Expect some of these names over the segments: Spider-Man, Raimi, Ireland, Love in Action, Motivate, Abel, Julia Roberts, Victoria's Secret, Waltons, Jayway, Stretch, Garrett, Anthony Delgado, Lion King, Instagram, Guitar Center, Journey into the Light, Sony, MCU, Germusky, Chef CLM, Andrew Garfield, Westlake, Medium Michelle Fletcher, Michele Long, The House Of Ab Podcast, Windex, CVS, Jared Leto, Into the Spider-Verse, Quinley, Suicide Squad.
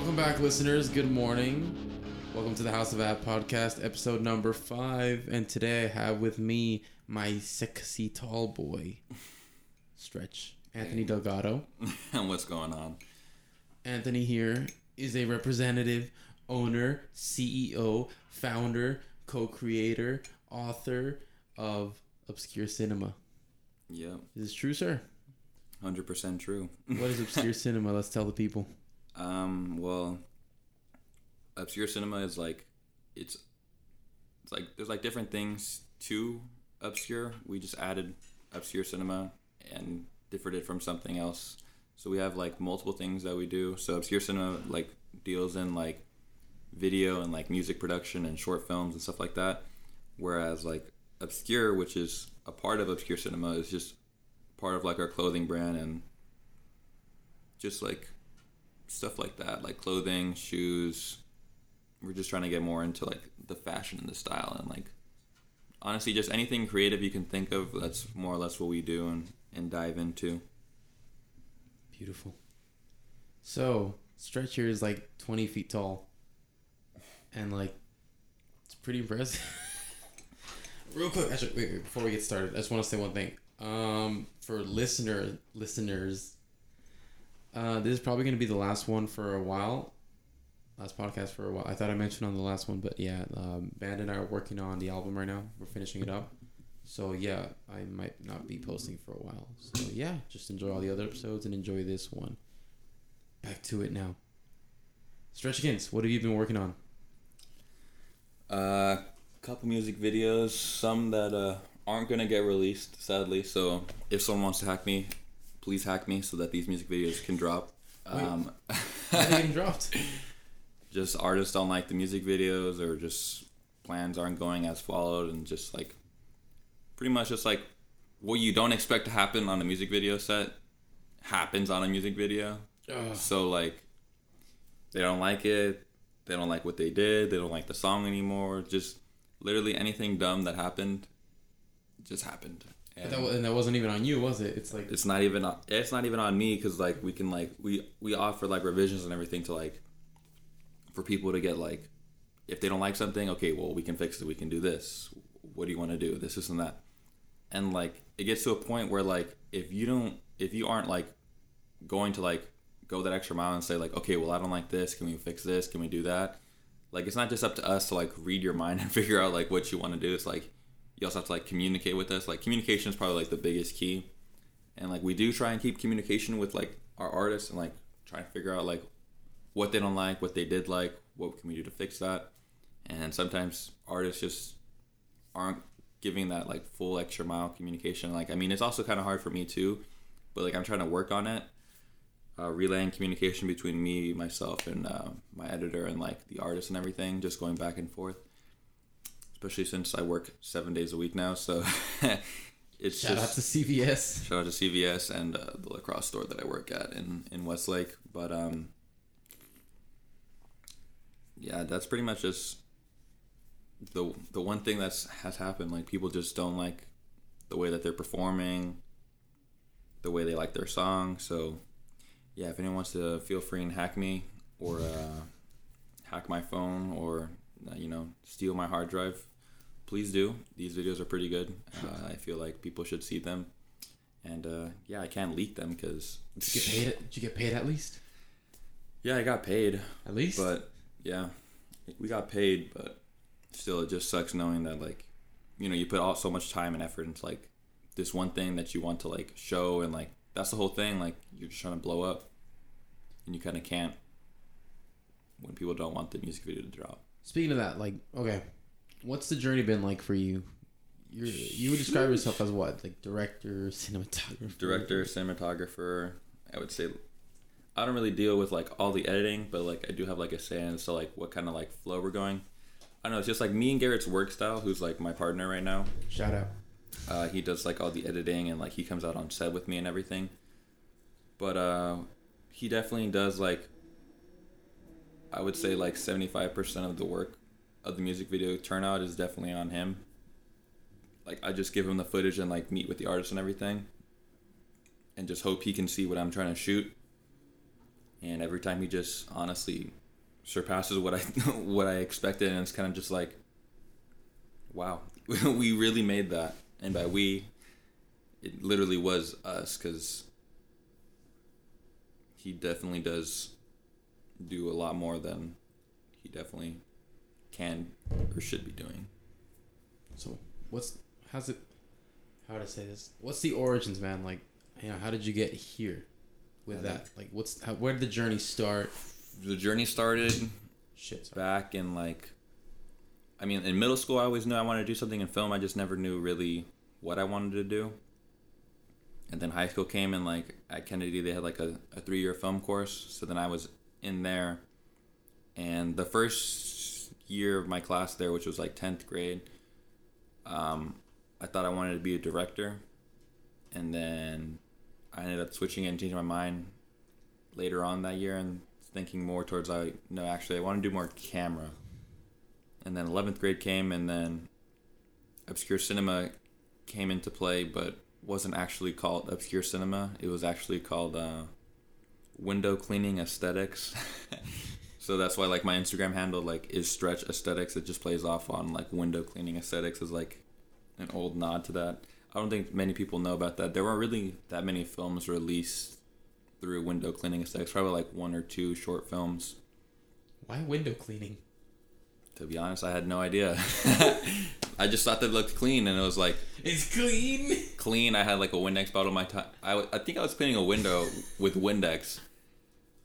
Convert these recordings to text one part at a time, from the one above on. Welcome back, listeners. Good morning. Welcome to the House of Ab Podcast, episode number 5. And today I have with me my sexy tall boy, Stretch, Anthony Delgado. And what's going on? Anthony here is a representative, owner, CEO, founder, co-creator, author of Obscure Cinema. Yeah. Is this true, sir? 100% true. What is Obscure Cinema? Let's tell the people. Well, Obscure Cinema is like, it's like, there's like different things to Obscure. We just added Obscure Cinema and differed it from something else. So we have like multiple things that we do. So Obscure Cinema like deals in like video and like music production and short films and stuff like that. Whereas like Obscure, which is a part of Obscure Cinema, is just part of like our clothing brand and just like stuff like that, like clothing, shoes. We're just trying to get more into like the fashion and the style and like honestly just anything creative you can think of. That's more or less what we do and dive into. Beautiful. So Stretch here is like 20 feet tall and like it's pretty impressive. Real quick, actually, wait, before we get started, I just want to say one thing. For listeners, this is probably going to be the last one for a while. Last podcast for a while. I thought I mentioned on the last one, but yeah, Band and I are working on the album right now. We're finishing it up. So yeah, I might not be posting for a while. So yeah, just enjoy all the other episodes and enjoy this one. Back to it now. Stretchkins, what have you been working on? Couple music videos, some that aren't going to get released, sadly. So if someone wants to hack me, please hack me so that these music videos can drop. Wait, they're getting dropped. Just artists don't like the music videos, or just plans aren't going as followed, and just like pretty much just like what you don't expect to happen on a music video set happens on a music video. Ugh. So like they don't like it. They don't like what they did. They don't like the song anymore. Just literally anything dumb that happened just happened. And that wasn't even on you, was it? It's like it's not even on me, because like we can like we offer like revisions and everything to like for people to get like if they don't like something, okay, well we can fix it, we can do this. What do you want to do? This and that. And like it gets to a point where like if you aren't like going to like go that extra mile and say like, okay, well I don't like this, can we fix this? Can we do that? Like it's not just up to us to like read your mind and figure out like what you want to do. It's like you also have to like communicate with us. Like communication is probably like the biggest key, and like we do try and keep communication with like our artists and like try to figure out like what they don't like, what they did like, what can we do to fix that. And sometimes artists just aren't giving that like full extra mile communication. Like I mean, it's also kind of hard for me too, but like I'm trying to work on it, relaying communication between me, myself, and my editor and like the artist and everything, just going back and forth. Especially since I work 7 days a week now, so it's shout just... Shout out to CVS and the lacrosse store that I work at in Westlake. But, yeah, that's pretty much just the one thing that has happened. Like, people just don't like the way that they're performing, the way they like their song. So, yeah, if anyone wants to feel free and hack me or hack my phone or... you know, steal my hard drive, please do. These videos are pretty good. I feel like people should see them, and yeah, I can't leak them because did you get paid at least? Yeah, I got paid at least, but yeah, we got paid, but still it just sucks knowing that like, you know, you put all so much time and effort into like this one thing that you want to like show, and like that's the whole thing, like you're just trying to blow up and you kind of can't when people don't want the music video to drop. Speaking of that, like, okay, what's the journey been like for you? You would describe yourself as what? Like director, cinematographer. I would say I don't really deal with like all the editing, but like I do have like a say in so like what kind of like flow we're going. I don't know, it's just like me and Garrett's work style, who's like my partner right now. Shout out. He does like all the editing and like he comes out on set with me and everything. But he definitely does like, I would say like 75% of the work of the music video turnout is definitely on him. Like I just give him the footage and like meet with the artist and everything and just hope he can see what I'm trying to shoot and every time he just honestly surpasses what I expected, and it's kind of just like, wow, we really made that. And by we, it literally was us, because he definitely does do a lot more than he definitely can or should be doing. So what's the origins, man? Like, you know, how did you get here with that? Like, where did the journey start? The journey started back in, like, I mean, in middle school, I always knew I wanted to do something in film. I just never knew really what I wanted to do. And then high school came, and, like, at Kennedy, they had, like, a 3-year film course. So then I was in there. And the first year of my class there, which was, like, 10th grade, I thought I wanted to be a director. And then I ended up switching and changing my mind later on that year and thinking more towards, like, no, actually, I want to do more camera. And then 11th grade came, and then Obscure Cinema came into play, but wasn't actually called Obscure Cinema. It was actually called Window Cleaning Aesthetics. So that's why, like, my Instagram handle, like, is Stretch Aesthetics. It just plays off on, like, Window Cleaning Aesthetics is, like, an old nod to that. I don't think many people know about that. There weren't really that many films released through Window Cleaning Aesthetics. Probably, like, 1 or 2 short films. Why window cleaning? To be honest, I had no idea. I just thought they looked clean, and it was like... It's clean! Clean. I had, like, a Windex bottle in my time. I think I was cleaning a window with Windex.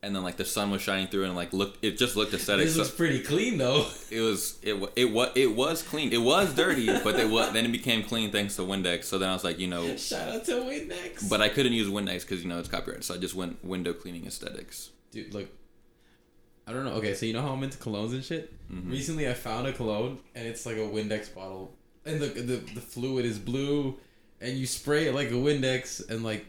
And then, like, the sun was shining through, and, like, it just looked aesthetic. This was pretty clean, though. It was clean. It was dirty, but then it became clean thanks to Windex. So then I was like, you know... Shout out to Windex! But I couldn't use Windex because, you know, it's copyrighted. So I just went Window Cleaning Aesthetics. Dude, look... I don't know. Okay, so you know how I'm into colognes and shit? Mm-hmm. Recently, I found a cologne, and it's like a Windex bottle. And the fluid is blue, and you spray it like a Windex, and, like,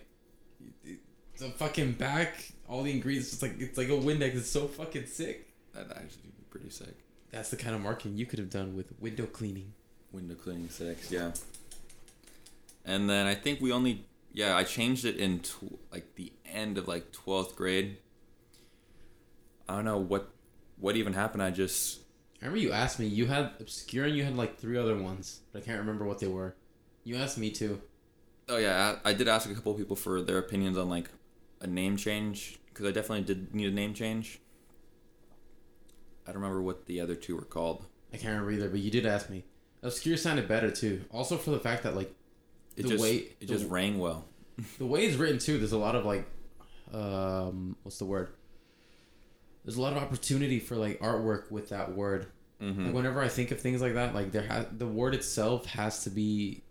the fucking back, all the ingredients, it's like a Windex. It's so fucking sick. That actually be pretty sick. That's the kind of marketing you could have done with window cleaning. Window cleaning sex, yeah. And then I think we only... Yeah, I changed it in, like, the end of, like, 12th grade. I don't know what even happened. I remember you asked me. You had Obscure and you had like 3 other ones, but I can't remember what they were. You asked me too. Oh yeah, I did ask a couple of people for their opinions on like a name change, because I definitely did need a name change. I don't remember what the other 2 were called. I can't remember either, but you did ask me. Obscure sounded better too. Also for the fact that like it just rang well. The way it's written too, there's a lot of like what's the word? There's a lot of opportunity for, like, artwork with that word. Mm-hmm. Like, whenever I think of things like that, like, the word itself has to be,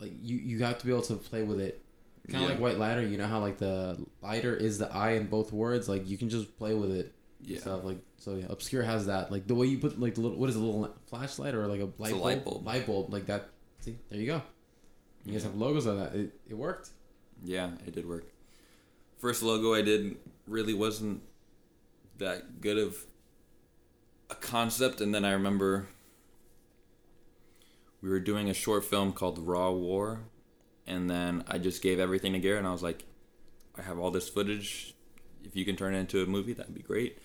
like, you have to be able to play with it. Kind of like white lighter, you know how, like, the lighter is the I in both words? Like, you can just play with it. Yeah. Stuff. Like, so, yeah, Obscure has that. Like, the way you put, like, the little, what is it, a little flashlight or, like, a light bulb? It's a light bulb. Light bulb, like that. See, there you go. You guys have logos on that. It worked. Yeah, it did work. First logo I did really wasn't that good of a concept, and then I remember we were doing a short film called Raw War, and then I just gave everything to Garrett, and I was like, I have all this footage, if you can turn it into a movie, that'd be great.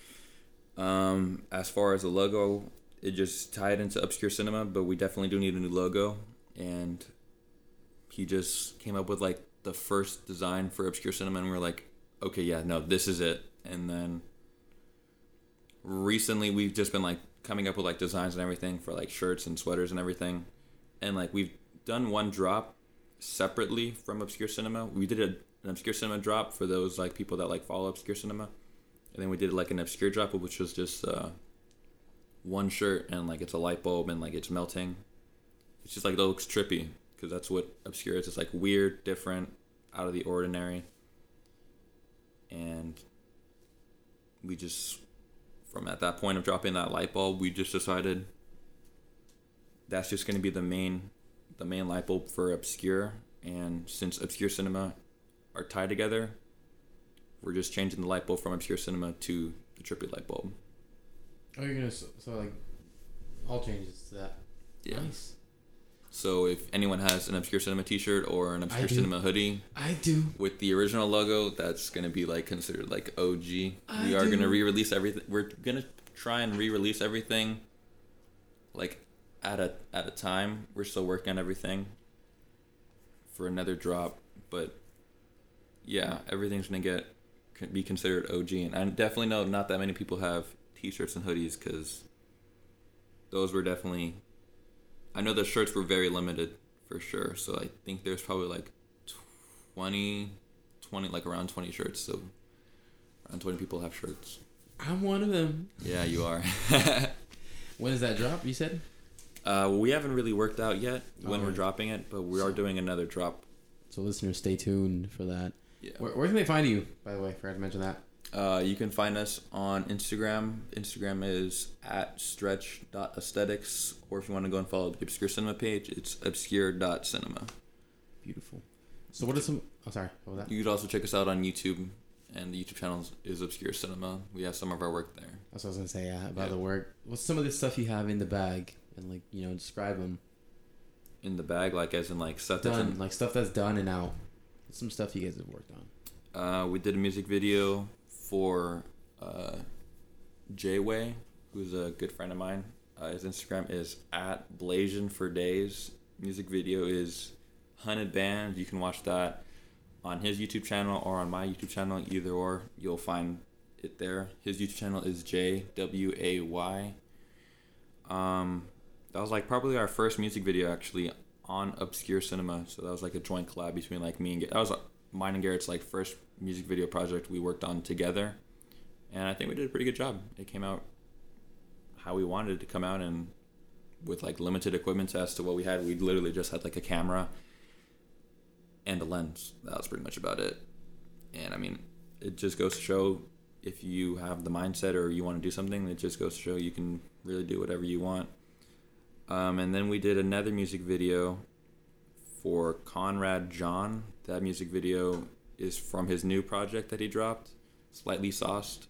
As far as the logo, it just tied into Obscure Cinema, but we definitely do need a new logo, and he just came up with like the first design for Obscure Cinema, and we were like, okay, yeah, no, this is it. And then recently we've just been like coming up with like designs and everything for like shirts and sweaters and everything, and like we've done one drop separately from Obscure Cinema. We did an Obscure Cinema drop for those like people that like follow Obscure Cinema, and then we did like an Obscure drop, which was just one shirt, and like it's a light bulb and like it's melting. It's just like it looks trippy because that's what Obscure is. It's like weird, different, out of the ordinary, and we just from at that point of dropping that light bulb, we just decided that's just going to be the main light bulb for Obscure. And since Obscure Cinema are tied together, we're just changing the light bulb from Obscure Cinema to the trippy light bulb. Oh, you're going to... So, like, all changes to that. Yeah. Nice. So if anyone has an Obscure Cinema t-shirt or an Obscure Cinema hoodie, I do, with the original logo, that's going to be like considered like OG. We are going to re-release everything. We're going to try and re-release everything like at a time. We're still working on everything for another drop, but yeah, everything's going to be considered OG. And I definitely know not that many people have t-shirts and hoodies, because those were definitely, I know the shirts were very limited for sure. So I think there's probably like 20, like around 20 shirts. So around 20 people have shirts. I'm one of them. Yeah, you are. When does that drop, you said? We haven't really worked out yet when we're dropping it, but we are doing another drop. So listeners, stay tuned for that. Yeah. Where can they find you, by the way? I forgot to mention that. You can find us on Instagram. Instagram is at stretch.aesthetics, or if you want to go and follow the Obscure Cinema page, it's obscure.cinema. Beautiful. So what are some... Oh, sorry. What was that? You could also check us out on YouTube, and the YouTube channel is Obscure Cinema. We have some of our work there. That's what I was going to say, the work. What's some of the stuff you have in the bag? And, like, you know, describe them. In the bag? Like, as in, like, stuff done, like, stuff that's done and out. What's some stuff you guys have worked on? We did a music video for Jayway, who's a good friend of mine. His Instagram is at Blazian for Days. Music video is Hunted Band. You can watch that on his YouTube channel or on my YouTube channel, either or. You'll find it there. His YouTube channel is JWAY. That was like probably our first music video actually on Obscure Cinema. So that was like a joint collab between like me and Garrett. That was mine and Garrett's like first music video project we worked on together, and I think we did a pretty good job. It came out how we wanted it to come out, and with like limited equipment as to what we had. We literally just had like a camera and a lens. That was pretty much about it. And I mean, it just goes to show, if you have the mindset or you want to do something, it just goes to show you can really do whatever you want. And then we did another music video for Conrad John. That music video is from his new project that he dropped, Slightly Sauced.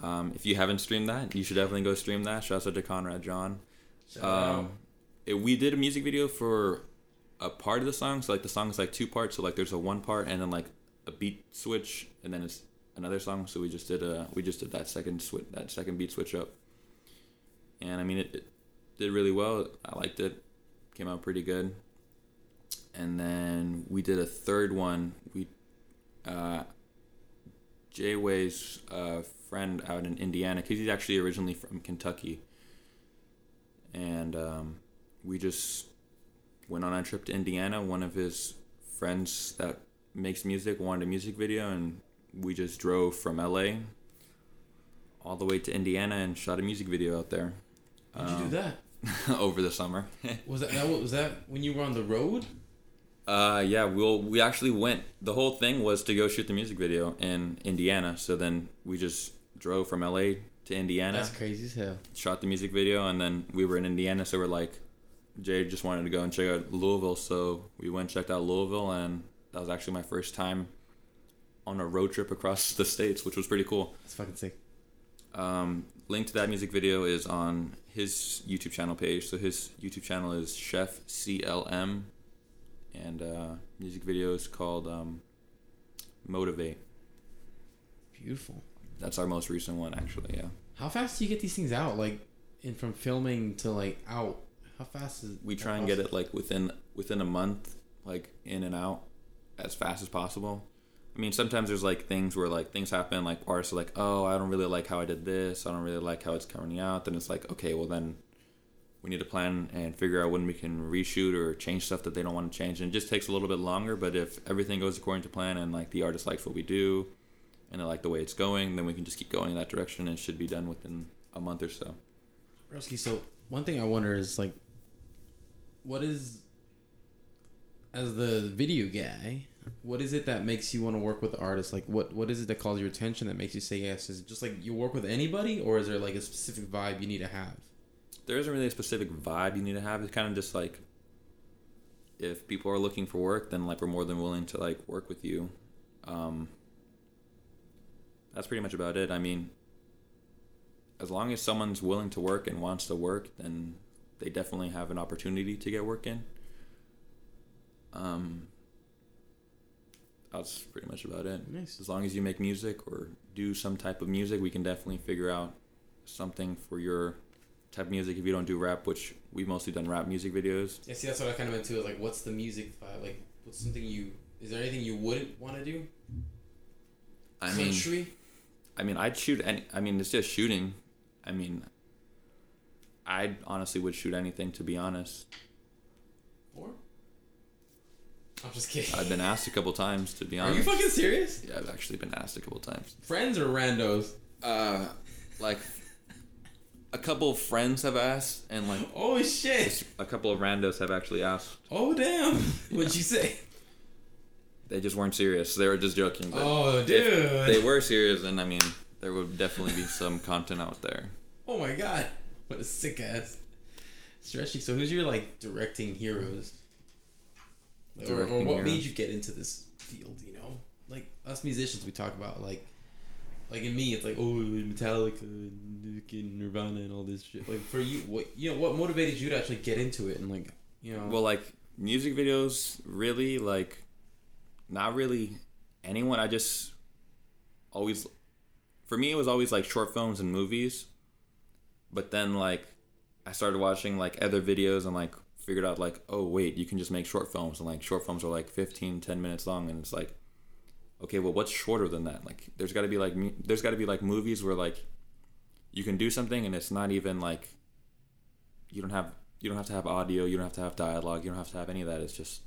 If you haven't streamed that, you should definitely go stream that. Shout out to Conrad John. We did a music video for a part of the song. So like the song is like two parts. So like there's a one part and then like a beat switch, and then it's another song. So we just did that second beat switch up. And I mean, it did really well. I liked it. Came out pretty good. And then we did a third one. We, Jayway's friend out in Indiana, because he's actually originally from Kentucky. And we just went on a trip to Indiana. One of his friends that makes music wanted a music video, and we just drove from LA all the way to Indiana and shot a music video out there. How'd you do that? Over the summer. Was that when you were on the road? Yeah, we actually went, the whole thing was to go shoot the music video in Indiana. So then we just drove from LA to Indiana. That's crazy as hell. Shot the music video, and then we were in Indiana. So we're like, Jay just wanted to go and check out Louisville. So we went and checked out Louisville, and that was actually my first time on a road trip across the states, which was pretty cool. That's fucking sick. Link to that music video is on his YouTube channel page. So his YouTube channel is Chef CLM. And music video is called Motivate. Beautiful. That's our most recent one, actually, yeah. How fast do you get these things out? Like, from filming to, like, out? How fast is it? We try and get it, like, within a month, like, in and out as fast as possible. I mean, sometimes there's, like, things where, like, things happen, like, artists are like, oh, I don't really like how I did this. I don't really like how it's coming out. Then it's like, okay, well, then we need to plan and figure out when we can reshoot or change stuff that they don't want to change. And it just takes a little bit longer, but if everything goes according to plan and like the artist likes what we do and they like the way it's going, then we can just keep going in that direction, and it should be done within a month or so. Roski, so one thing I wonder is, like, what is, as the video guy, what is it that makes you want to work with artists? Like, what is it that calls your attention that makes you say yes? Is it just like you work with anybody, or is there like a specific vibe you need to have? There isn't really a specific vibe you need to have. It's kind of just like, if people are looking for work, then like we're more than willing to like work with you. That's pretty much about it. I mean, as long as someone's willing to work and wants to work, then they definitely have an opportunity to get work in. That's pretty much about it. Nice. As long as you make music or do some type of music, we can definitely figure out something for your type of music. If you don't do rap, which we've mostly done rap music videos. Yeah, see, that's what I kind of meant too. Like, what's the music vibe? Like, what's something you... Is there anything you wouldn't want to do? I mean, I'd shoot any... I mean, it's just shooting. I mean, I honestly would shoot anything, to be honest. Or... I'm just kidding. I've been asked a couple times, to be honest. Are you fucking serious? Yeah, I've actually been asked a couple times. Friends or randos? Like, a couple of friends have asked, and like... Oh, shit. A couple of randos have actually asked. Oh, damn. Yeah. What'd you say? They just weren't serious. They were just joking. But oh, dude. If they were serious, then, I mean, there would definitely be some content out there. Oh, my God. What a sick ass. Stretchy, so who's your, like, directing heroes? Like, or what made you get into this field, you know? Like, us musicians, we talk about, like in me, it's like, oh, Metallica and Nirvana and all this shit. Like, for you, what motivated you to actually get into it and, like, you know? Well, like, music videos, really, like, not really anyone. I just always, for me, it was always, like, short films and movies. But then, like, I started watching, like, other videos and, like, figured out, like, oh, wait, you can just make short films, and, like, short films are, like, 15, 10 minutes long, and it's, like, okay, well, what's shorter than that? Like, there's got to be, like, movies where, like, you can do something, and it's not even, like, you don't have to have audio, you don't have to have dialogue, you don't have to have any of that, it's just,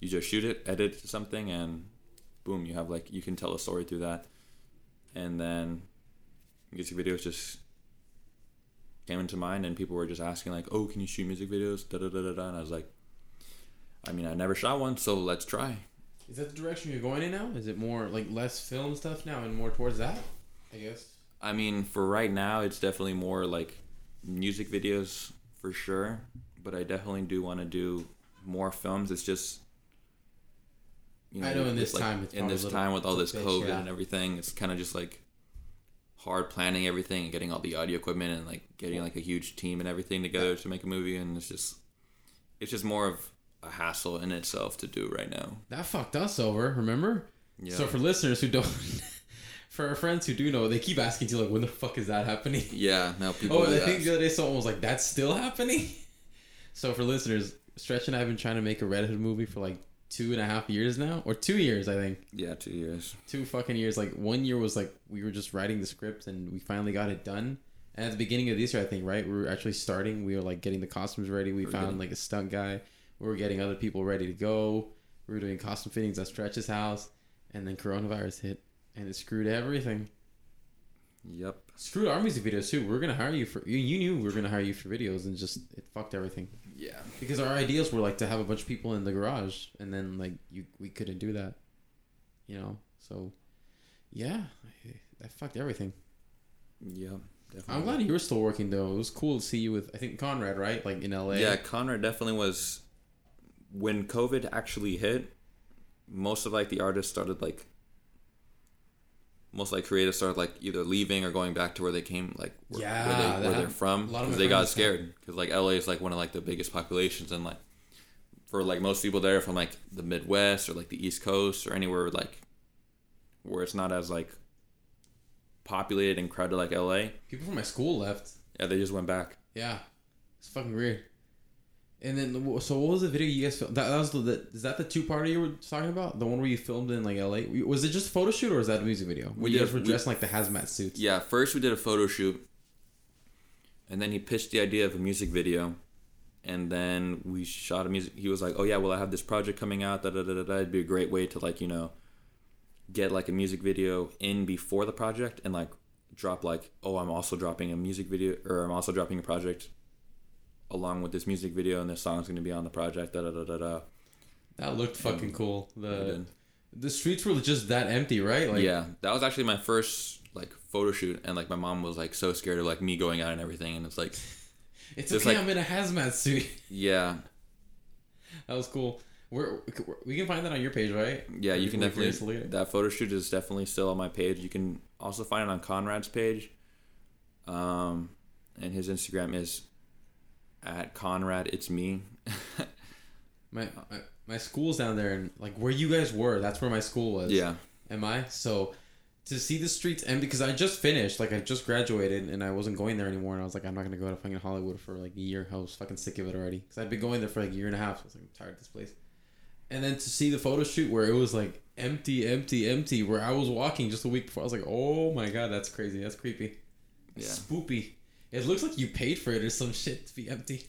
you just shoot it, edit something, and boom, you have, like, you can tell a story through that, and then music videos just came into mind, and people were just asking, like, oh, can you shoot music videos, da-da-da-da-da, and I was like, I mean, I never shot one, so let's try. Is that the direction you're going in now? Is it more, like, less film stuff now and more towards that, I guess? I mean, for right now, it's definitely more, like, music videos for sure, but I definitely do want to do more films. It's just, you know, I know in this time, it's in this time with all this COVID and everything, it's kind of just, like, hard planning everything and getting all the audio equipment and like getting like a huge team and everything together to make a movie, and it's just more of a hassle in itself to do right now. That fucked us over, remember? Yeah. So for listeners who don't, for our friends who do know, they keep asking you like, when the fuck is that happening? Yeah, now people. Oh, I think the other day someone was like, that's still happening. So for listeners, Stretch and I have been trying to make a Red Hood movie for like 2.5 years now, or 2 years, I think. Yeah, 2 years. 2 fucking years. Like, 1 year was like we were just writing the script and we finally got it done. And at the beginning of this year, I think, right, we were actually starting. We were like getting the costumes ready. We found like a stunt guy. We were getting other people ready to go. We were doing costume fittings at Stretch's house, and then coronavirus hit, and it screwed everything. Yep. Screwed our music videos too. We're gonna hire you for you knew we were gonna hire you for videos, and just it fucked everything. Yeah. Because our ideas were like to have a bunch of people in the garage, and then like we couldn't do that, you know. So, yeah, that fucked everything. Yeah, definitely. I'm glad you were still working though. It was cool to see you with I think Conrad, right? Like in LA. Yeah, Conrad definitely was. When COVID actually hit, most of like the artists started like. Most like creatives started like either leaving or going back to where they came, like where they're from, because they got scared. Because like LA is like one of like the biggest populations, and like for like most people there from like the Midwest or like the East Coast or anywhere like where it's not as like populated and crowded like LA. People from my school left. Yeah, they just went back. Yeah, it's fucking weird. And then, so what was the video you guys filmed? That was is that the two-parter you were talking about? The one where you filmed in, like, LA? Was it just a photo shoot, or was that a music video? You guys were dressed in, like, the hazmat suits. Yeah, first we did a photo shoot. And then he pitched the idea of a music video. And then we shot a music... He was like, oh, yeah, well, I have this project coming out. It'd be a great way to, like, you know, get, like, a music video in before the project. And, like, drop, like, oh, I'm also dropping a music video... Or I'm also dropping a project... along with this music video, and this song's gonna be on the project. That looked fucking cool. The streets were just that empty, right? Like, yeah, that was actually my first like photo shoot, and like my mom was like so scared of like me going out and everything, and it's like it's okay, like, I'm in a hazmat suit. Yeah, that was cool. We can find that on your page, right? Yeah, you can definitely. That photo shoot is definitely still on my page. You can also find it on Conrad's page, and his Instagram is. at Conrad, it's me. My school's down there, and like where you guys were, that's where my school was. Yeah. So to see the streets empty, because I just finished, like I just graduated, and I wasn't going there anymore, and I was like, I'm not gonna go to fucking Hollywood for like a year. I was fucking sick of it already, because I'd been going there for like a year and a half. So I was like, I'm tired of this place. And then to see the photo shoot where it was like empty, where I was walking just a week before, I was like, oh my god, that's crazy, that's creepy, yeah, spoopy. It looks like you paid for it or some shit to be empty.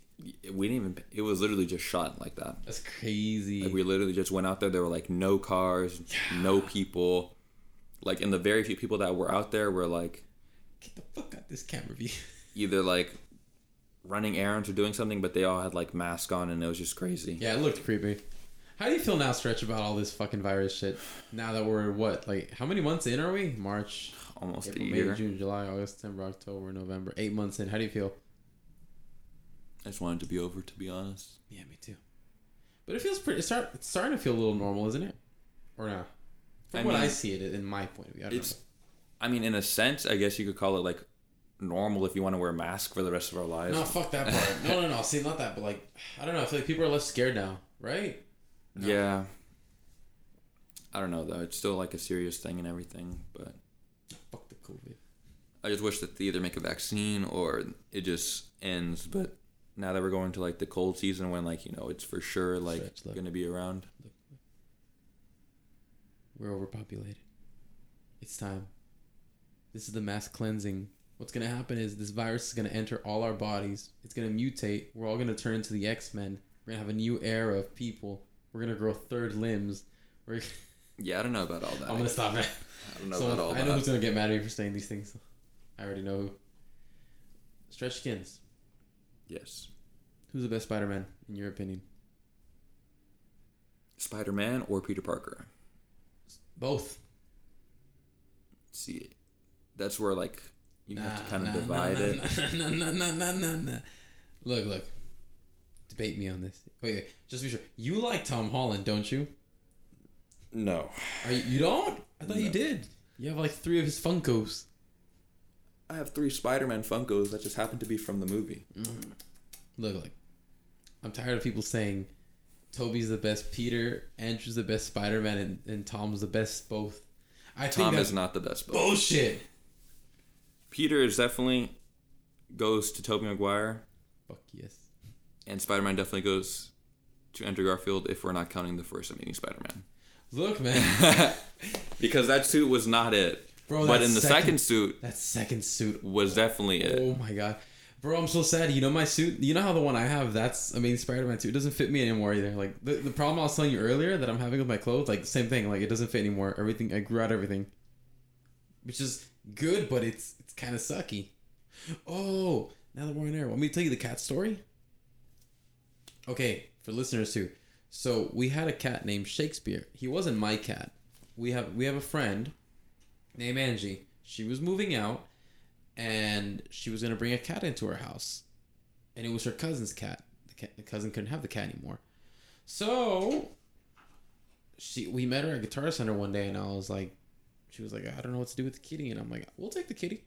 We didn't even pay. It was literally just shot like that. That's crazy. Like we literally just went out there. There were like no cars, no people. Like, and the very few people that were out there were like, get the fuck out this camera view. Either like running errands or doing something, but they all had like masks on, and it was just crazy. Yeah, it looked creepy. How do you feel now, Stretch, about all this fucking virus shit? Now that we're what, like, how many months in are we? March. Almost April, a year. May, June, July, August, September, October, November. 8 months in. How do you feel? I just wanted to be over, to be honest. Yeah, me too. But it feels pretty. It's starting to feel a little normal, isn't it? Or no? I see it in my point of view. I don't know. I mean, in a sense, I guess you could call it like normal if you want to wear a mask for the rest of our lives. No, fuck that part. No. See, not that, but like, I don't know. I feel like people are less scared now, right? No. Yeah. I don't know though. It's still like a serious thing and everything, but. Fuck the COVID. I just wish that they either make a vaccine or it just ends. But now that we're going to like the cold season, when like, you know, it's for sure like gonna be around. Look. We're overpopulated. It's time. This is the mass cleansing. What's gonna happen is this virus is gonna enter all our bodies. It's gonna mutate. We're all gonna turn into the X-Men. We're gonna have a new era of people. We're gonna grow third limbs. Yeah, I don't know about all that. I'm gonna stop, man. I don't know about all that. I know who's gonna get mad at me for saying these things. I already know who. Stretch Skins. Yes. Who's the best Spider-Man in your opinion? Spider-Man or Peter Parker? Both. See, that's where like you have to kind of divide it. No. Look. Debate me on this. Wait, just to be sure. You like Tom Holland, don't you? No. You don't? I thought you did. You have like 3 of his Funkos. I have 3 Spider-Man Funkos that just happen to be from the movie. Mm. Look, I'm tired of people saying Toby's the best Peter, Andrew's the best Spider-Man, and Tom's the best both. Tom is not the best both. Bullshit! Peter is definitely goes to Tobey Maguire. Fuck yes. And Spider-Man definitely goes to Andrew Garfield if we're not counting the first Amazing Spider-Man. Look, man. Because that suit was not it. Bro, but in the second suit... That second suit was definitely it. Oh, my God. Bro, I'm so sad. You know my suit? You know how the one I have, that's Amazing Spider-Man suit, it doesn't fit me anymore either. Like, the problem I was telling you earlier that I'm having with my clothes, like, same thing. Like, it doesn't fit anymore. Everything... I grew out everything. Which is good, but it's kind of sucky. Oh, now that we're on air. Want me to tell you the cat story? Okay, for listeners, too. So we had a cat named Shakespeare. He wasn't my cat. We have a friend named Angie. She was moving out, and she was gonna bring a cat into her house, and it was her cousin's cat. The cousin couldn't have the cat anymore, so we met her at Guitar Center one day, and she was like, I don't know what to do with the kitty, and I'm like, we'll take the kitty.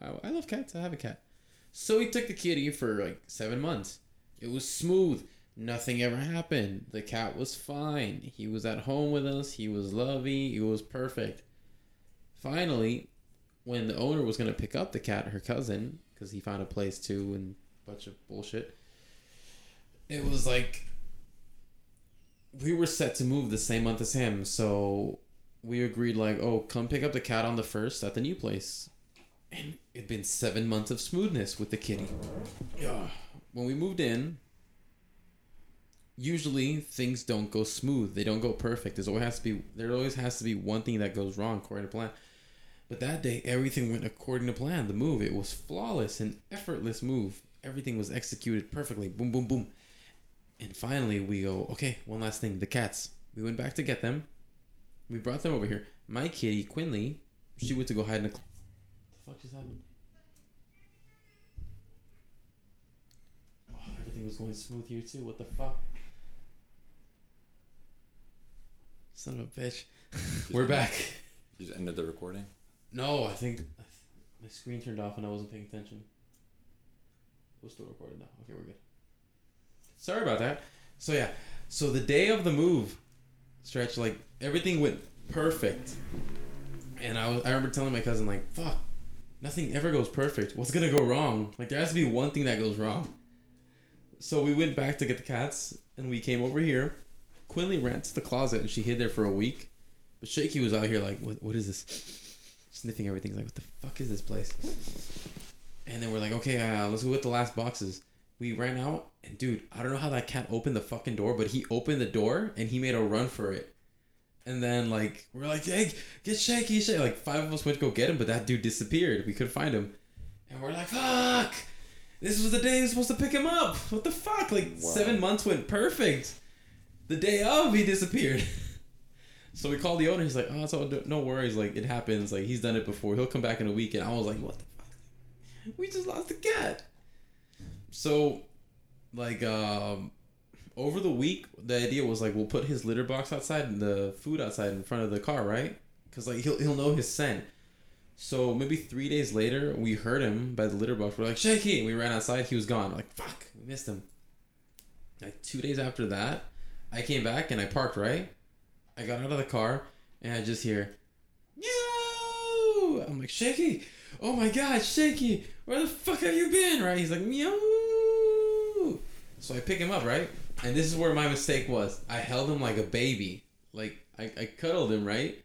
I love cats. I have a cat. So we took the kitty for like 7 months. It was smooth. Nothing ever happened. The cat was fine. He was at home with us. He was lovey. It was perfect. Finally, when the owner was going to pick up the cat, her cousin, because he found a place too and a bunch of bullshit, it was like we were set to move the same month as him. So we agreed like, oh, come pick up the cat on the 1st at the new place. And it'd been 7 months of smoothness with the kitty. When we moved in, usually things don't go smooth. They don't go perfect. There always has to be one thing that goes wrong according to plan. But that day, everything went according to plan. The move, it was flawless and effortless move. Everything was executed perfectly. Boom, boom, boom. And finally, we go, okay, one last thing. The cats. We went back to get them. We brought them over here. My kitty, Quinley, she went to go hide in a closet. What the fuck just happened? Oh, everything was going smooth here too. What the fuck? Son of a bitch. We're back. You just ended the recording? No, I think my screen turned off and I wasn't paying attention. We're still recording now. Okay, we're good. Sorry about that. So yeah, so the day of the move, Stretch, like everything went perfect, and I remember telling my cousin, like, fuck, nothing ever goes perfect. What's gonna go wrong? Like, there has to be one thing that goes wrong. So we went back to get the cats, and we came over here. Quinley ran to the closet, and she hid there for a week. But Shaky was out here like, what is this? Sniffing everything. He's like, what the fuck is this place? And then we're like, okay, let's go with the last boxes. We ran out, and dude, I don't know how that cat opened the fucking door, but he opened the door, and he made a run for it. And then, like, we're like, hey, get Shaky, Shaky. Like, five of us went to go get him, but that dude disappeared. We couldn't find him. And we're like, fuck! This was the day you're supposed to pick him up. What the fuck? Like, wow. 7 months went perfect. The day of, he disappeared. So we called the owner. He's like, oh, it's all no worries. Like, it happens. Like, he's done it before. He'll come back in a week. And I was like, what the fuck? We just lost the cat. So, like, over the week, the idea was, like, we'll put his litter box outside and the food outside in front of the car, right? Because, like, he'll know his scent. So maybe 3 days later, we heard him by the litter box. We're like, Shaky! We ran outside. He was gone. We're like, fuck, we missed him. Like, 2 days after that, I came back and I parked, right? I got out of the car and I just hear, meow! I'm like, Shaky! Oh my God, Shaky! Where the fuck have you been? Right? He's like, meow! So I pick him up, right? And this is where my mistake was. I held him like a baby. Like, I cuddled him, right?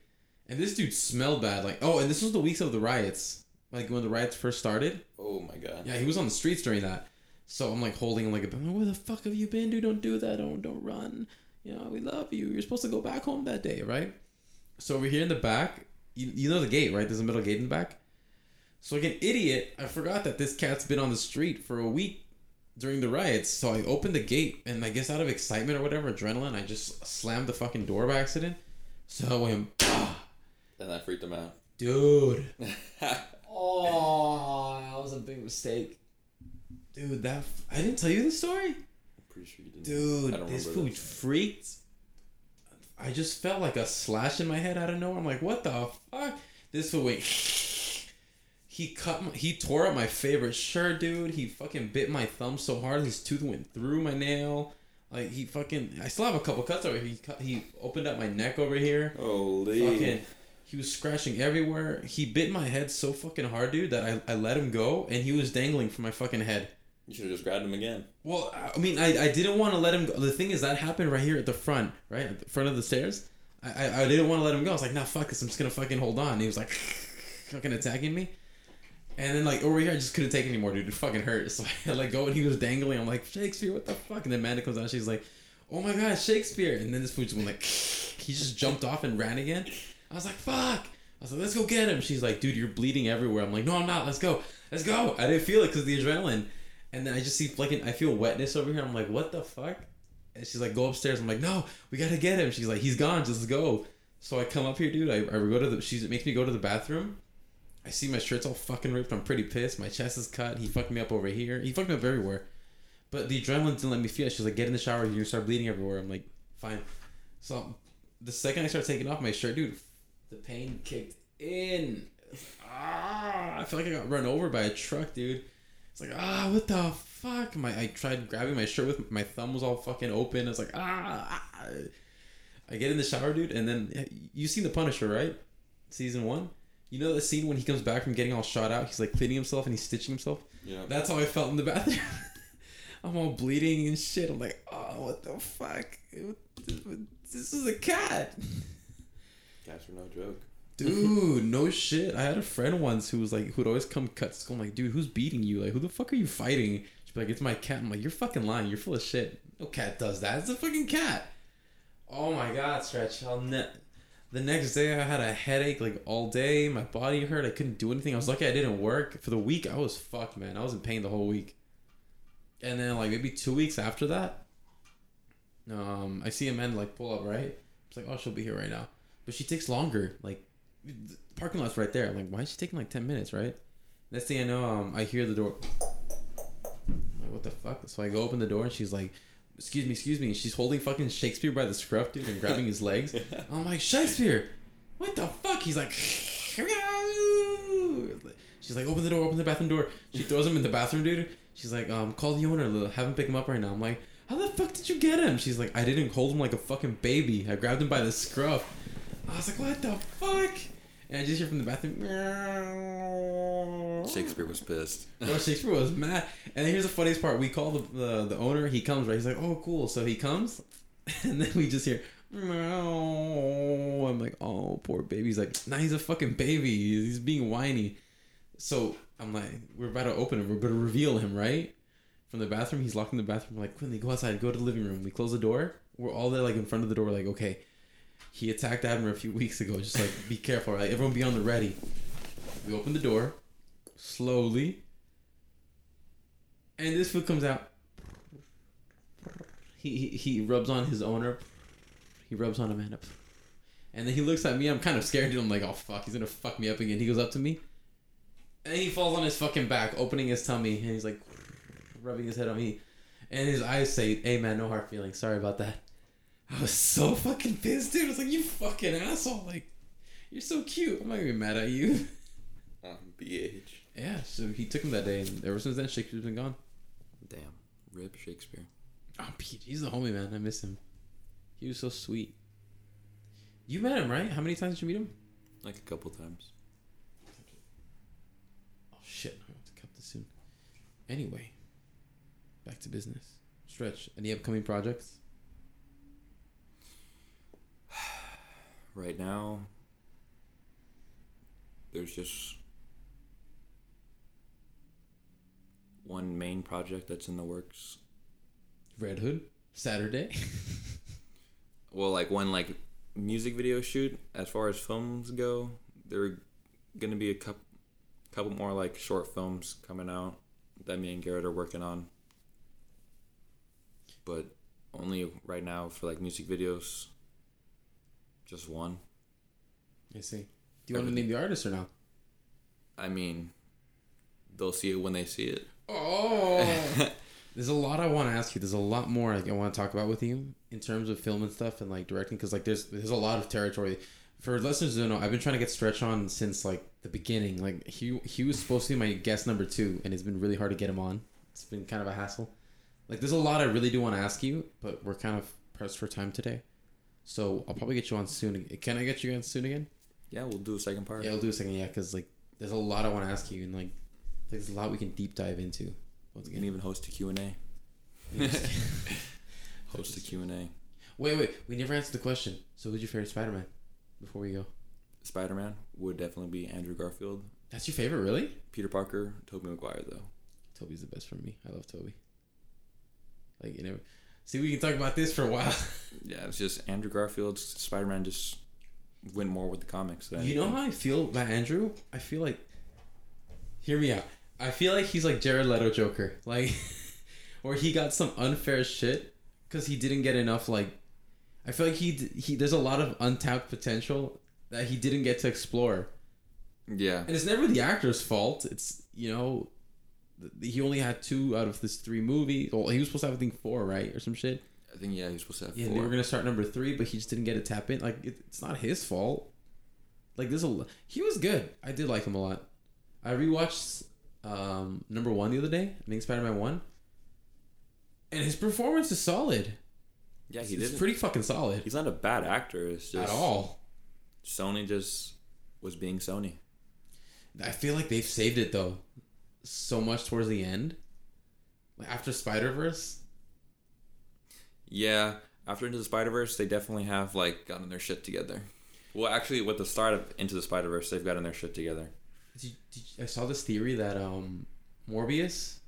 And this dude smelled bad. Like, oh, and this was the weeks of the riots. Like, when the riots first started. Oh, my God. Yeah, he was on the streets during that. So I'm, like, holding him like a... Where the fuck have you been, dude? Don't do that. Don't run. You know, we love you. You're supposed to go back home that day, right? So we're here in the back. You know the gate, right? There's a middle gate in the back. So, like an idiot, I forgot that this cat's been on the street for a week during the riots. So I opened the gate, and I guess out of excitement or whatever, adrenaline, I just slammed the fucking door by accident. So I went... And that freaked him out. Dude. Oh, that was a big mistake. Dude, I didn't tell you this story? I'm pretty sure you didn't. Dude, this food freaked. I just felt like a slash in my head out of nowhere. I'm like, what the fuck? This food went... He tore up my favorite shirt, dude. He fucking bit my thumb so hard his tooth went through my nail. Like, he fucking... I still have a couple cuts over here. He opened up my neck over here. Holy. Fucking... He was scratching everywhere. He bit my head so fucking hard, dude, that I let him go, and he was dangling from my fucking head. You should have just grabbed him again. Well, I mean, I didn't want to let him go. The thing is, that happened right here at the front, right? At the front of the stairs. I didn't want to let him go. I was like, nah, fuck this. I'm just going to fucking hold on. And he was like, fucking attacking me. And then, like, over here, I just couldn't take anymore, dude. It fucking hurt. So I let go, and he was dangling. I'm like, Shakespeare, what the fuck? And then Amanda comes out, she's like, oh my God, Shakespeare. And then this food just went like, he just jumped off and ran again. I was like, fuck. I was like, let's go get him. She's like, dude, you're bleeding everywhere. I'm like, no, I'm not. Let's go. Let's go. I didn't feel it because of the adrenaline. And then I just see, like, I feel wetness over here. I'm like, what the fuck? And she's like, go upstairs. I'm like, no, we got to get him. She's like, he's gone. Just let's go. So I come up here, dude. I go to it makes me go to the bathroom. I see my shirt's all fucking ripped. I'm pretty pissed. My chest is cut. He fucked me up over here. He fucked me up everywhere. But the adrenaline didn't let me feel it. She's like, get in the shower. You're going to start bleeding everywhere. I'm like, fine. So the second I start taking off my shirt, dude, the pain kicked in. I feel like I got run over by a truck, dude. It's like, what the fuck? I tried grabbing my shirt with my thumb was all fucking open. I was like, I get in the shower, dude, and then you seen The Punisher, right? Season 1. You know the scene when he comes back from getting all shot out? He's like cleaning himself and he's stitching himself. Yeah. That's how I felt in the bathroom. I'm all bleeding and shit. I'm like, what the fuck? This is a cat. Cats are no joke. Dude, no shit. I had a friend once who was like, who'd always come cut school. I'm like, dude, who's beating you? Like, who the fuck are you fighting? She'd be like, it's my cat. I'm like, you're fucking lying. You're full of shit. No cat does that. It's a fucking cat. Oh my God, Stretch. The next day I had a headache like all day. My body hurt. I couldn't do anything. I was lucky I didn't work. For the week, I was fucked, man. I was in pain the whole week. And then like maybe 2 weeks after that, I see Amanda like pull up, right? It's like, oh, she'll be here right now. But she takes longer. Like, the parking lot's right there. I'm like, why is she taking like 10 minutes, right? Next thing I know, I hear the door. I'm like, what the fuck? So I go open the door and she's like, excuse me. And she's holding fucking Shakespeare by the scruff, dude, and grabbing his legs. I'm like, Shakespeare, what the fuck? He's like, She's like, open the door, open the bathroom door. She throws him in the bathroom, dude. She's like, call the owner, Lil. Have him pick him up right now. I'm like, how the fuck did you get him? She's like, I didn't hold him like a fucking baby. I grabbed him by the scruff. I was like, what the fuck? And I just hear from the bathroom, meow. Shakespeare was pissed. Bro, Shakespeare was mad. And here's the funniest part. We call the owner. He comes, right? He's like, oh, cool. So he comes. And then we just hear, meow. I'm like, oh, poor baby. He's like, nah, he's a fucking baby. He's being whiny. So I'm like, we're about to open him. We're going to reveal him, right? From the bathroom. He's locked in the bathroom. We're like, Quinley, go outside. Go to the living room. We close the door. We're all there, like, in front of the door. We're like, okay. He attacked Admiral a few weeks ago. Just like, be careful, right? Everyone be on the ready. We open the door slowly, and this food comes out. He rubs on his owner. He rubs on Amanda, and then he looks at me. I'm kind of scared, dude. I'm like, oh fuck, he's gonna fuck me up again. He goes up to me, and he falls on his fucking back, opening his tummy, and he's like, rubbing his head on me, and his eyes say, "Hey man, no hard feelings. Sorry about that." I was so fucking pissed, dude. I was like, you fucking asshole. Like, you're so cute. I'm not gonna be mad at you. BH. Yeah, so he took him that day, and ever since then, Shakespeare's been gone. Damn. Rip Shakespeare. Oh, he's the homie, man. I miss him. He was so sweet. You met him, right? How many times did you meet him? Like a couple times. Oh, shit. I'm going to cut this soon. Anyway, back to business. Stretch, any upcoming projects? Right now, there's just one main project that's in the works. Red Hood? Saturday? Well, like one like music video shoot. As far as films go, there are going to be a couple more like short films coming out that me and Garrett are working on. But only right now for like music videos. Just one. I see. Do you want to name the artist or no? I mean, they'll see it when they see it. Oh! There's a lot I want to ask you. There's a lot more I want to talk about with you in terms of film and stuff and like directing, because like there's a lot of territory. For listeners who don't know, I've been trying to get Stretch on since like the beginning. Like he was supposed to be my guest number 2, and it's been really hard to get him on. It's been kind of a hassle. Like there's a lot I really do want to ask you, but we're kind of pressed for time today. So I'll probably get you on soon. Can I get you on soon again? Yeah, we'll do a second part. Yeah, we'll do a second. Yeah, because like there's a lot I want to ask you, and like there's a lot we can deep dive into. Once again, you can even host a Q&A. Host a Q&A. Wait, we never answered the question. So who's your favorite Spider-Man? Before we go, Spider-Man would definitely be Andrew Garfield. That's your favorite, really? Peter Parker, Tobey Maguire though. Tobey's the best for me. I love Tobey. Like you never. See, we can talk about this for a while. Yeah, it's just Andrew Garfield's Spider-Man just went more with the comics. You know how I feel about Andrew? I feel like... Hear me out. I feel like he's like Jared Leto Joker. Like, or he got some unfair shit because he didn't get enough, like... I feel like he there's a lot of untapped potential that he didn't get to explore. Yeah. And it's never the actor's fault. It's, you know... He only had 2 out of this 3 movies. Well, he was supposed to have, I think, 4, right? Or some shit. I think, yeah, he was supposed to have 4. Yeah, they were going to start number 3, but he just didn't get a tap in. Like, it's not his fault. Like, he was good. I did like him a lot. I rewatched number 1 the other day. I think Spider-Man 1. And his performance is solid. Yeah, it's pretty fucking solid. He's not a bad actor. It's just... At all. Sony just was being Sony. I feel like they've saved it, though. So much towards the end, like after Spider-Verse. Yeah, after Into the Spider-Verse, they definitely have like gotten their shit together. Well, actually, with the start of Into the Spider-Verse, they've gotten their shit together. I saw this theory that Morbius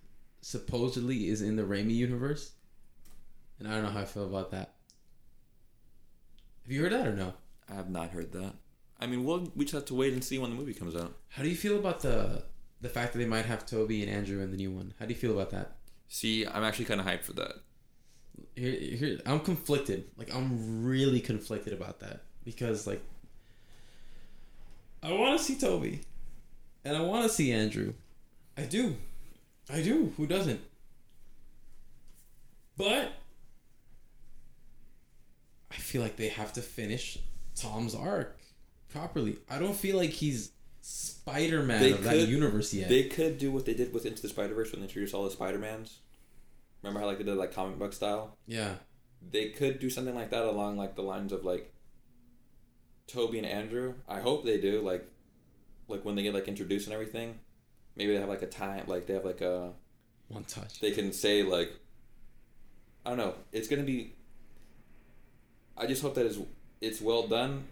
supposedly is in the Raimi universe, and I don't know how I feel about that. Have you heard that or no? I have not heard that. I mean, we just have to wait and see when the movie comes out. How do you feel about the fact that they might have Tobey and Andrew in the new one? How do you feel about that? See, I'm actually kind of hyped for that. Here, I'm conflicted. Like, I'm really conflicted about that. Because, like, I want to see Tobey. And I want to see Andrew. I do. Who doesn't? But I feel like they have to finish Tom's arc properly. I don't feel like he's Spider-Man of that universe yet. They could do what they did with Into the Spider-Verse when they introduced all the Spider-Mans. Remember how like they did like comic book style? Yeah. They could do something like that along like the lines of like Toby and Andrew. I hope they do like when they get like introduced and everything. Maybe they have like a time like they have like a one touch. They can say like I don't know. It's gonna be. I just hope that it's well done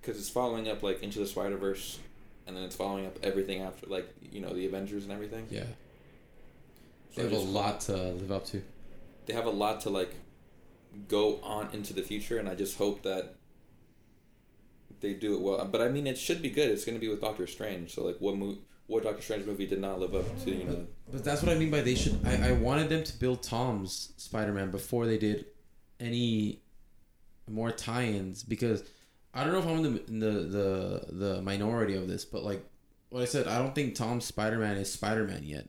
because it's following up like Into the Spider-Verse. And then it's following up everything after, like, you know, the Avengers and everything. Yeah. So they have a lot to live up to. They have a lot to, like, go on into the future, and I just hope that they do it well. But, I mean, it should be good. It's going to be with Doctor Strange. So, like, what Doctor Strange movie did not live up to, you know? But that's what I mean by they should... I wanted them to build Tom's Spider-Man before they did any more tie-ins, because... I don't know if I'm in the minority of this, but like what I said, I don't think Tom's Spider-Man is Spider-Man yet.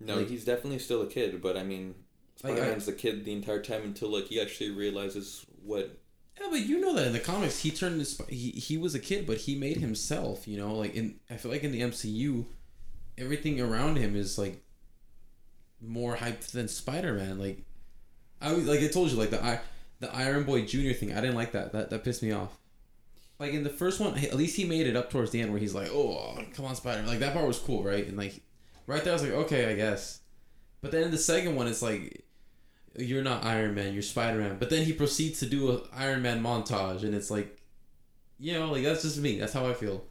No, like, he's definitely still a kid, but I mean, Spider-Man's the kid the entire time until like he actually realizes what. Yeah, but you know that in the comics, he turned this. He was a kid, but he made himself. You know, like I feel like in the MCU, everything around him is like more hyped than Spider-Man. Like I told you, like the Iron Boy Jr. thing. I didn't like that. That pissed me off. Like, in the first one, at least he made it up towards the end where he's like, oh, come on, Spider-Man. Like, that part was cool, right? And, like, right there, I was like, okay, I guess. But then in the second one, it's like, you're not Iron Man, you're Spider-Man. But then he proceeds to do an Iron Man montage, and it's like, you know, like, that's just me. That's how I feel.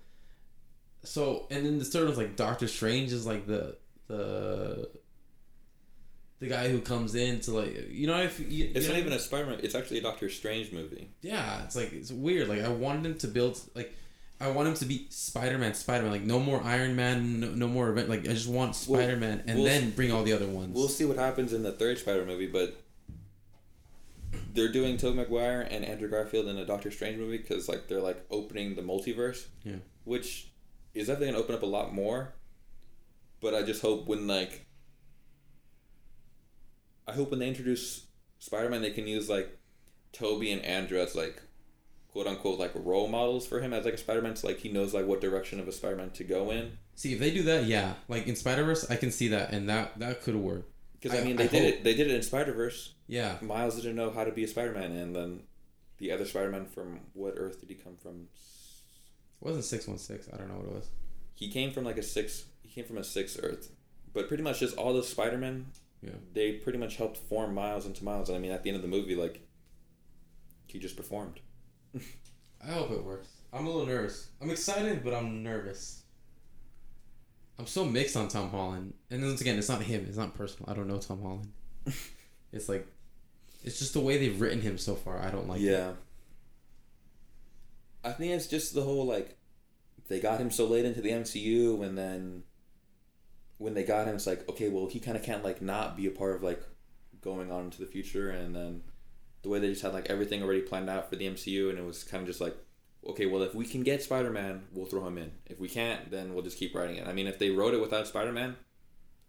So, and then the third one's like, Doctor Strange is, like, the guy who comes in to like you know if you, it's you know, not even a Spider-Man it's actually a Doctor Strange movie. Yeah, it's like it's weird. Like I wanted him to build like I want him to be Spider-Man like no more Iron Man no more event like I just want Spider-Man and then bring all the other ones. We'll see what happens in the third Spider-Man movie, but they're doing Tobey Maguire and Andrew Garfield in a Doctor Strange movie because like they're like opening the multiverse. Yeah, which is definitely gonna open up a lot more. But I just hope when like. I hope when they introduce Spider-Man, they can use, like, Toby and Andrew as, like, quote-unquote, like, role models for him as, like, a Spider-Man. So, like, he knows, like, what direction of a Spider-Man to go in. See, if they do that, yeah. Like, in Spider-Verse, I can see that, and that could work. Because, I mean, They did it in Spider-Verse. Yeah. Miles didn't know how to be a Spider-Man, and then the other Spider-Man from what Earth did he come from? It wasn't 616. I don't know what it was. He came from, like, he came from a sixth Earth. But pretty much just all those Spider-Man... Yeah. They pretty much helped form Miles into Miles, and I mean, at the end of the movie, like, he just performed. I hope it works. I'm a little nervous. I'm excited, but I'm nervous. I'm so mixed on Tom Holland, and once again, it's not him. It's not personal. I don't know Tom Holland. It's like, it's just the way they've written him so far. I don't like. Yeah. It. I think it's just the whole like, they got him so late into the MCU, and then. When they got him, it's like, okay, well, he kind of can't, like, not be a part of, like, going on into the future. And then the way they just had, like, everything already planned out for the MCU. And it was kind of just like, okay, well, if we can get Spider-Man, we'll throw him in. If we can't, then we'll just keep writing it. I mean, if they wrote it without Spider-Man,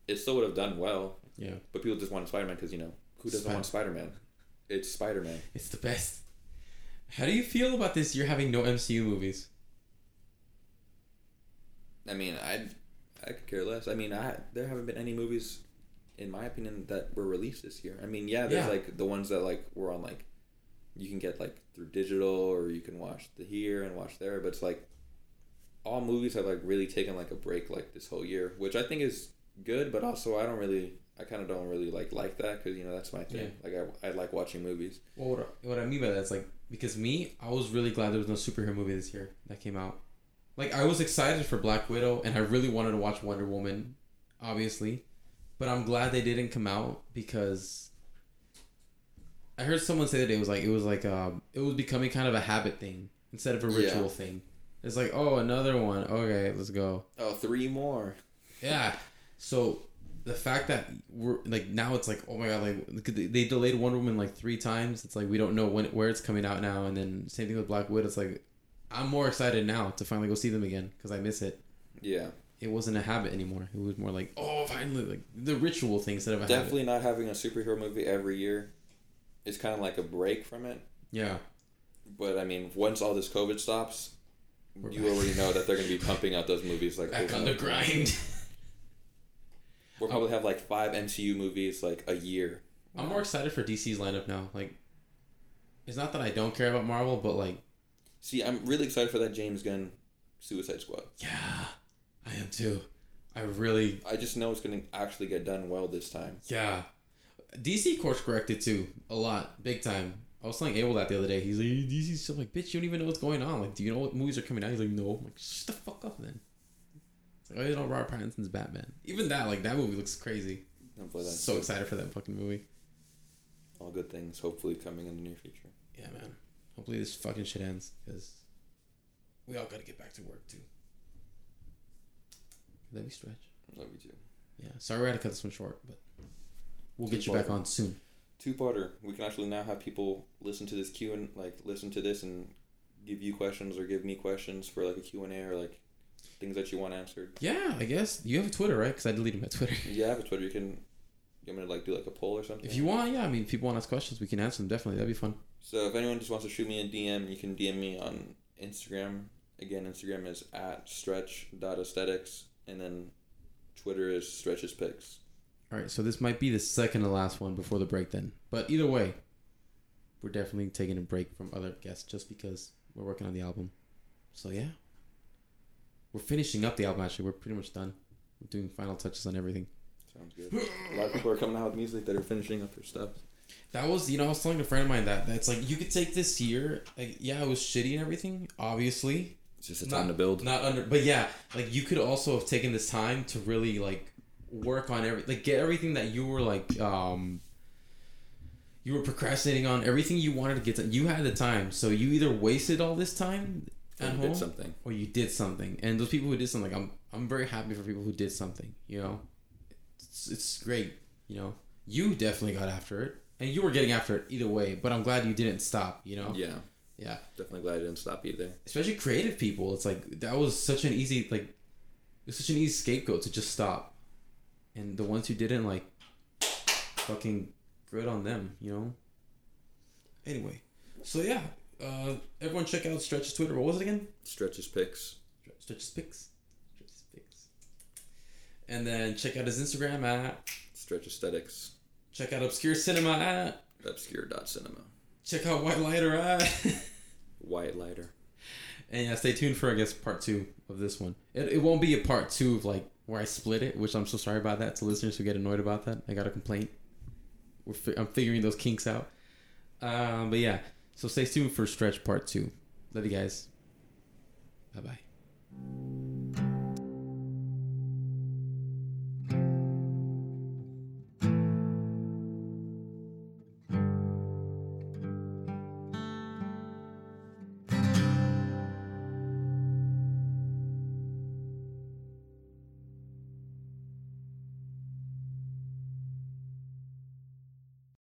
it still would have done well. Yeah. But people just wanted Spider-Man because, you know, who doesn't want Spider-Man? It's Spider-Man. It's the best. How do you feel about this year having no MCU movies? I mean, I could care less. I mean, there haven't been any movies, in my opinion, that were released this year. I mean, yeah, there's, like, the ones that, like, were on, like, you can get, like, through digital or you can watch here and watch there. But it's, like, all movies have, like, really taken, like, a break, like, this whole year, which I think is good. But also, I kind of don't really, like that because, you know, that's my thing. Yeah. Like, I like watching movies. Well, what I mean by that is, like, because I was really glad there was no superhero movie this year that came out. Like, I was excited for Black Widow, and I really wanted to watch Wonder Woman, obviously. But I'm glad they didn't come out, because... I heard someone say that it was becoming kind of a habit thing, instead of a ritual thing. It's like, oh, another one. Okay, let's go. Oh, three more. Yeah. So, the fact that we're... Like, now it's like, oh my god, like... They delayed Wonder Woman, like, 3 times. It's like, we don't know where it's coming out now. And then, same thing with Black Widow. It's like... I'm more excited now to finally go see them again because I miss it. Yeah. It wasn't a habit anymore. It was more like, oh, finally, like the ritual thing instead of a habit. Definitely not having a superhero movie every year. It's kind of like a break from it. Yeah. But, I mean, once all this COVID stops, you already know that they're going to be pumping out those movies like back on the grind. We'll probably have like 5 MCU movies like a year. I'm more excited for DC's lineup now. Like, it's not that I don't care about Marvel, but like, see, I'm really excited for that James Gunn Suicide Squad. Yeah, I am too. I just know it's going to actually get done well this time. Yeah. DC course corrected too. A lot. Big time. I was telling Abel that the other day. He's like, DC's still like, bitch, you don't even know what's going on. Like, do you know what movies are coming out? He's like, no. I'm like, shut the fuck up then. It's like, oh, you know, Robert Pattinson's Batman. Even that, like, that movie looks crazy. So excited for that fucking movie. All good things, hopefully, coming in the near future. Yeah, man. Hopefully this fucking shit ends, because we all got to get back to work, too. Love you, Stretch. Love you, too. Yeah, sorry we had to cut this one short, but we'll get you back on soon. Two-parter. We can actually now have people listen to this Q and like listen to this and give you questions or give me questions for like a Q&A or like things that you want answered. Yeah, I guess you have a Twitter, right? Because I deleted my Twitter. Yeah, I have a Twitter. You want me to like do like a poll or something? If you want, yeah. I mean, if people want to ask questions, we can answer them. Definitely, that'd be fun. So if anyone just wants to shoot me a DM, you can DM me on Instagram. Again, Instagram is @stretch.aesthetics, and then Twitter is Stretch's Pics. All right, so this might be the second to last one before the break then. But either way, we're definitely taking a break from other guests just because we're working on the album. So, yeah. We're finishing up the album, actually. We're pretty much done. We're doing final touches on everything. Sounds good. A lot of people are coming out with music that are finishing up their stuff. That was, you know, I was telling a friend of mine that's like, you could take this year. Like, yeah, it was shitty and everything, obviously. It's just a time to build. But yeah, like, you could also have taken this time to really, like, work on everything, like get everything that you were like you were procrastinating on, everything you wanted to get done. You had the time, so you either wasted all this time at home or you did something. And those people who did something, like, I'm very happy for people who did something, you know. It's great, you know. You definitely got after it, and you were getting after it either way, but I'm glad you didn't stop, you know. Yeah definitely glad I didn't stop either, especially creative people. It's like that was such an easy scapegoat to just stop. And the ones who didn't, like, fucking good on them, you know? Anyway. So, yeah. Everyone check out Stretch's Twitter. What was it again? Stretch's Pics. Stretch's Pics. And then check out his Instagram at... Stretch Aesthetics. Check out Obscure Cinema at... Obscure.cinema. Check out White Lighter at... White Lighter. And, yeah, stay tuned for, I guess, part 2 of this one. It won't be a part 2 of, like, where I split it, which I'm so sorry about that to listeners who get annoyed about that. I got a complaint. I'm figuring those kinks out. But yeah, so stay tuned for Stretch Part 2. Love you guys. Bye-bye.